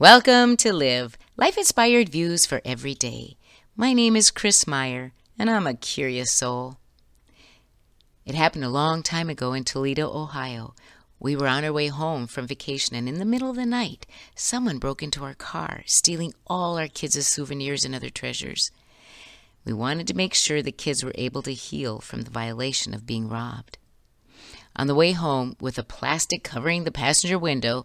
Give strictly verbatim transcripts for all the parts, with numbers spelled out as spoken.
Welcome to Live, life-inspired views for every day. My name is Chris Meyer, and I'm a curious soul. It happened a long time ago in Toledo, Ohio. We were on our way home from vacation, and in the middle of the night, someone broke into our car, stealing all our kids' souvenirs and other treasures. We wanted to make sure the kids were able to heal from the violation of being robbed. On the way home, with a plastic covering the passenger window,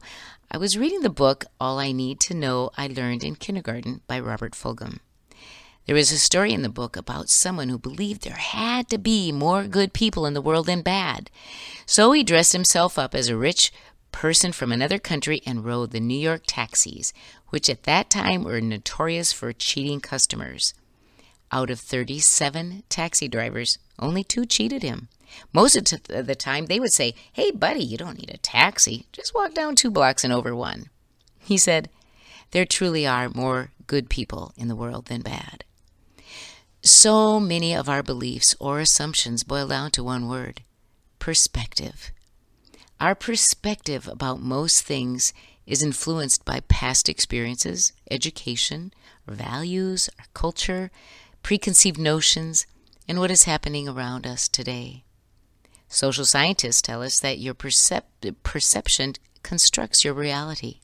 I was reading the book, All I Need to Know I Learned in Kindergarten by Robert Fulghum. There is a story in the book about someone who believed there had to be more good people in the world than bad. So he dressed himself up as a rich person from another country and rode the New York taxis, which at that time were notorious for cheating customers. Out of thirty-seven taxi drivers, only two cheated him. Most of the time, they would say, "Hey, buddy, you don't need a taxi. Just walk down two blocks and over one." He said, "There truly are more good people in the world than bad." So many of our beliefs or assumptions boil down to one word: perspective. Our perspective about most things is influenced by past experiences, education, our values, our culture, preconceived notions, and what is happening around us today. Social scientists tell us that your percep- perception constructs your reality.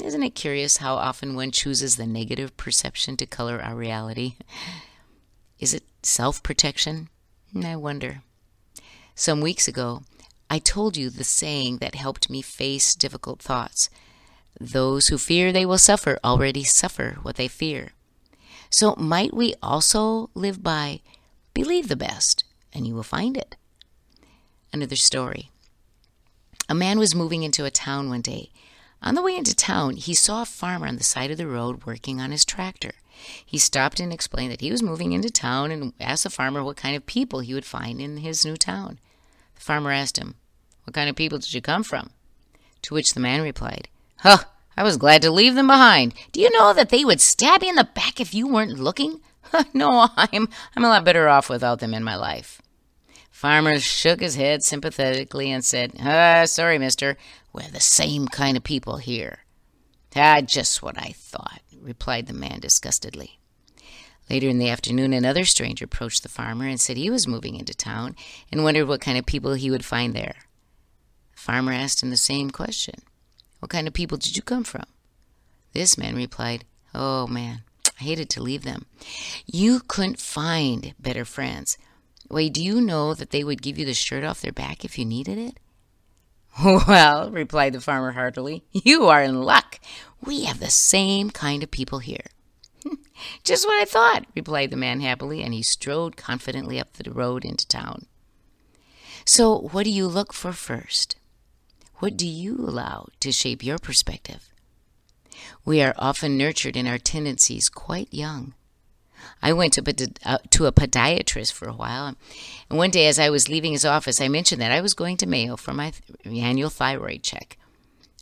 Isn't it curious how often one chooses the negative perception to color our reality? Is it self-protection? I wonder. Some weeks ago, I told you the saying that helped me face difficult thoughts. Those who fear they will suffer already suffer what they fear. So might we also live by, believe the best, and you will find it. Another story. A man was moving into a town one day. On the way into town, he saw a farmer on the side of the road working on his tractor. He stopped and explained that he was moving into town and asked the farmer what kind of people he would find in his new town. The farmer asked him, "What kind of people did you come from?" To which the man replied, "Huh, I was glad to leave them behind. Do you know that they would stab you in the back if you weren't looking? No, I'm I'm a lot better off without them in my life." Farmer shook his head sympathetically and said, ah, sorry, mister. We're the same kind of people here. Ah, just what I thought, replied the man disgustedly. Later in the afternoon, another stranger approached the farmer and said he was moving into town and wondered what kind of people he would find there. The farmer asked him the same question. What kind of people did you come from? This man replied, oh, man. I hated to leave them. You couldn't find better friends. Wait, do you know that they would give you the shirt off their back if you needed it? Well, replied the farmer heartily, you are in luck. We have the same kind of people here. Just what I thought, replied the man happily, and he strode confidently up the road into town. So what do you look for first? What do you allow to shape your perspective? We are often nurtured in our tendencies quite young. I went to, uh, to a podiatrist for a while, and one day as I was leaving his office, I mentioned that I was going to Mayo for my th- annual thyroid check.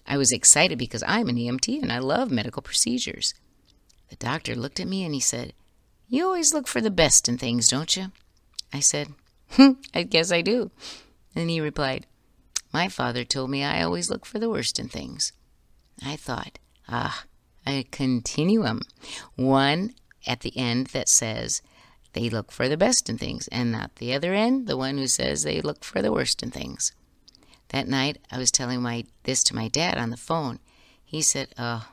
I was excited because I'm an E M T and I love medical procedures. The doctor looked at me and he said, you always look for the best in things, don't you? I said, hmm, I guess I do. And he replied, my father told me I always look for the worst in things. I thought, Ah, a continuum. One at the end that says they look for the best in things, and not the other end, the one who says they look for the worst in things. That night, I was telling my this to my dad on the phone. He said, oh,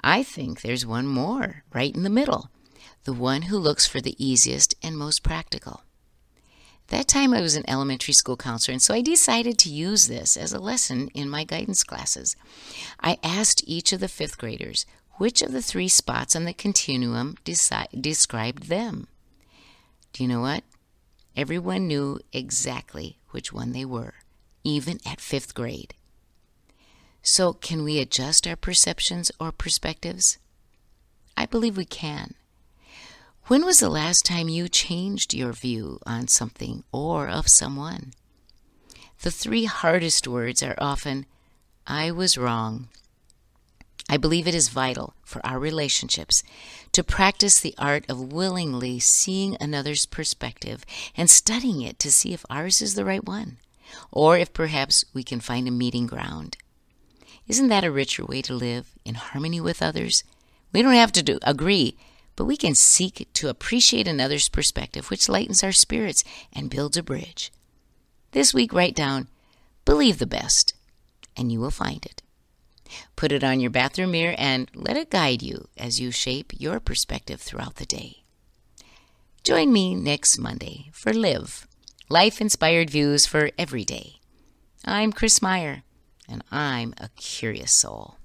I think there's one more right in the middle, the one who looks for the easiest and most practical. That time I was an elementary school counselor, and so I decided to use this as a lesson in my guidance classes. I asked each of the fifth graders which of the three spots on the continuum deci- described them. Do you know what? Everyone knew exactly which one they were, even at fifth grade. So can we adjust our perceptions or perspectives? I believe we can. When was the last time you changed your view on something or of someone? The three hardest words are often, I was wrong. I believe it is vital for our relationships to practice the art of willingly seeing another's perspective and studying it to see if ours is the right one, or if perhaps we can find a meeting ground. Isn't that a richer way to live in harmony with others? We don't have to do, agree, but we can seek to appreciate another's perspective, which lightens our spirits and builds a bridge. This week, write down, believe the best, and you will find it. Put it on your bathroom mirror and let it guide you as you shape your perspective throughout the day. Join me next Monday for Live, Life-Inspired Views for Every Day. I'm Chris Meyer, and I'm a curious soul.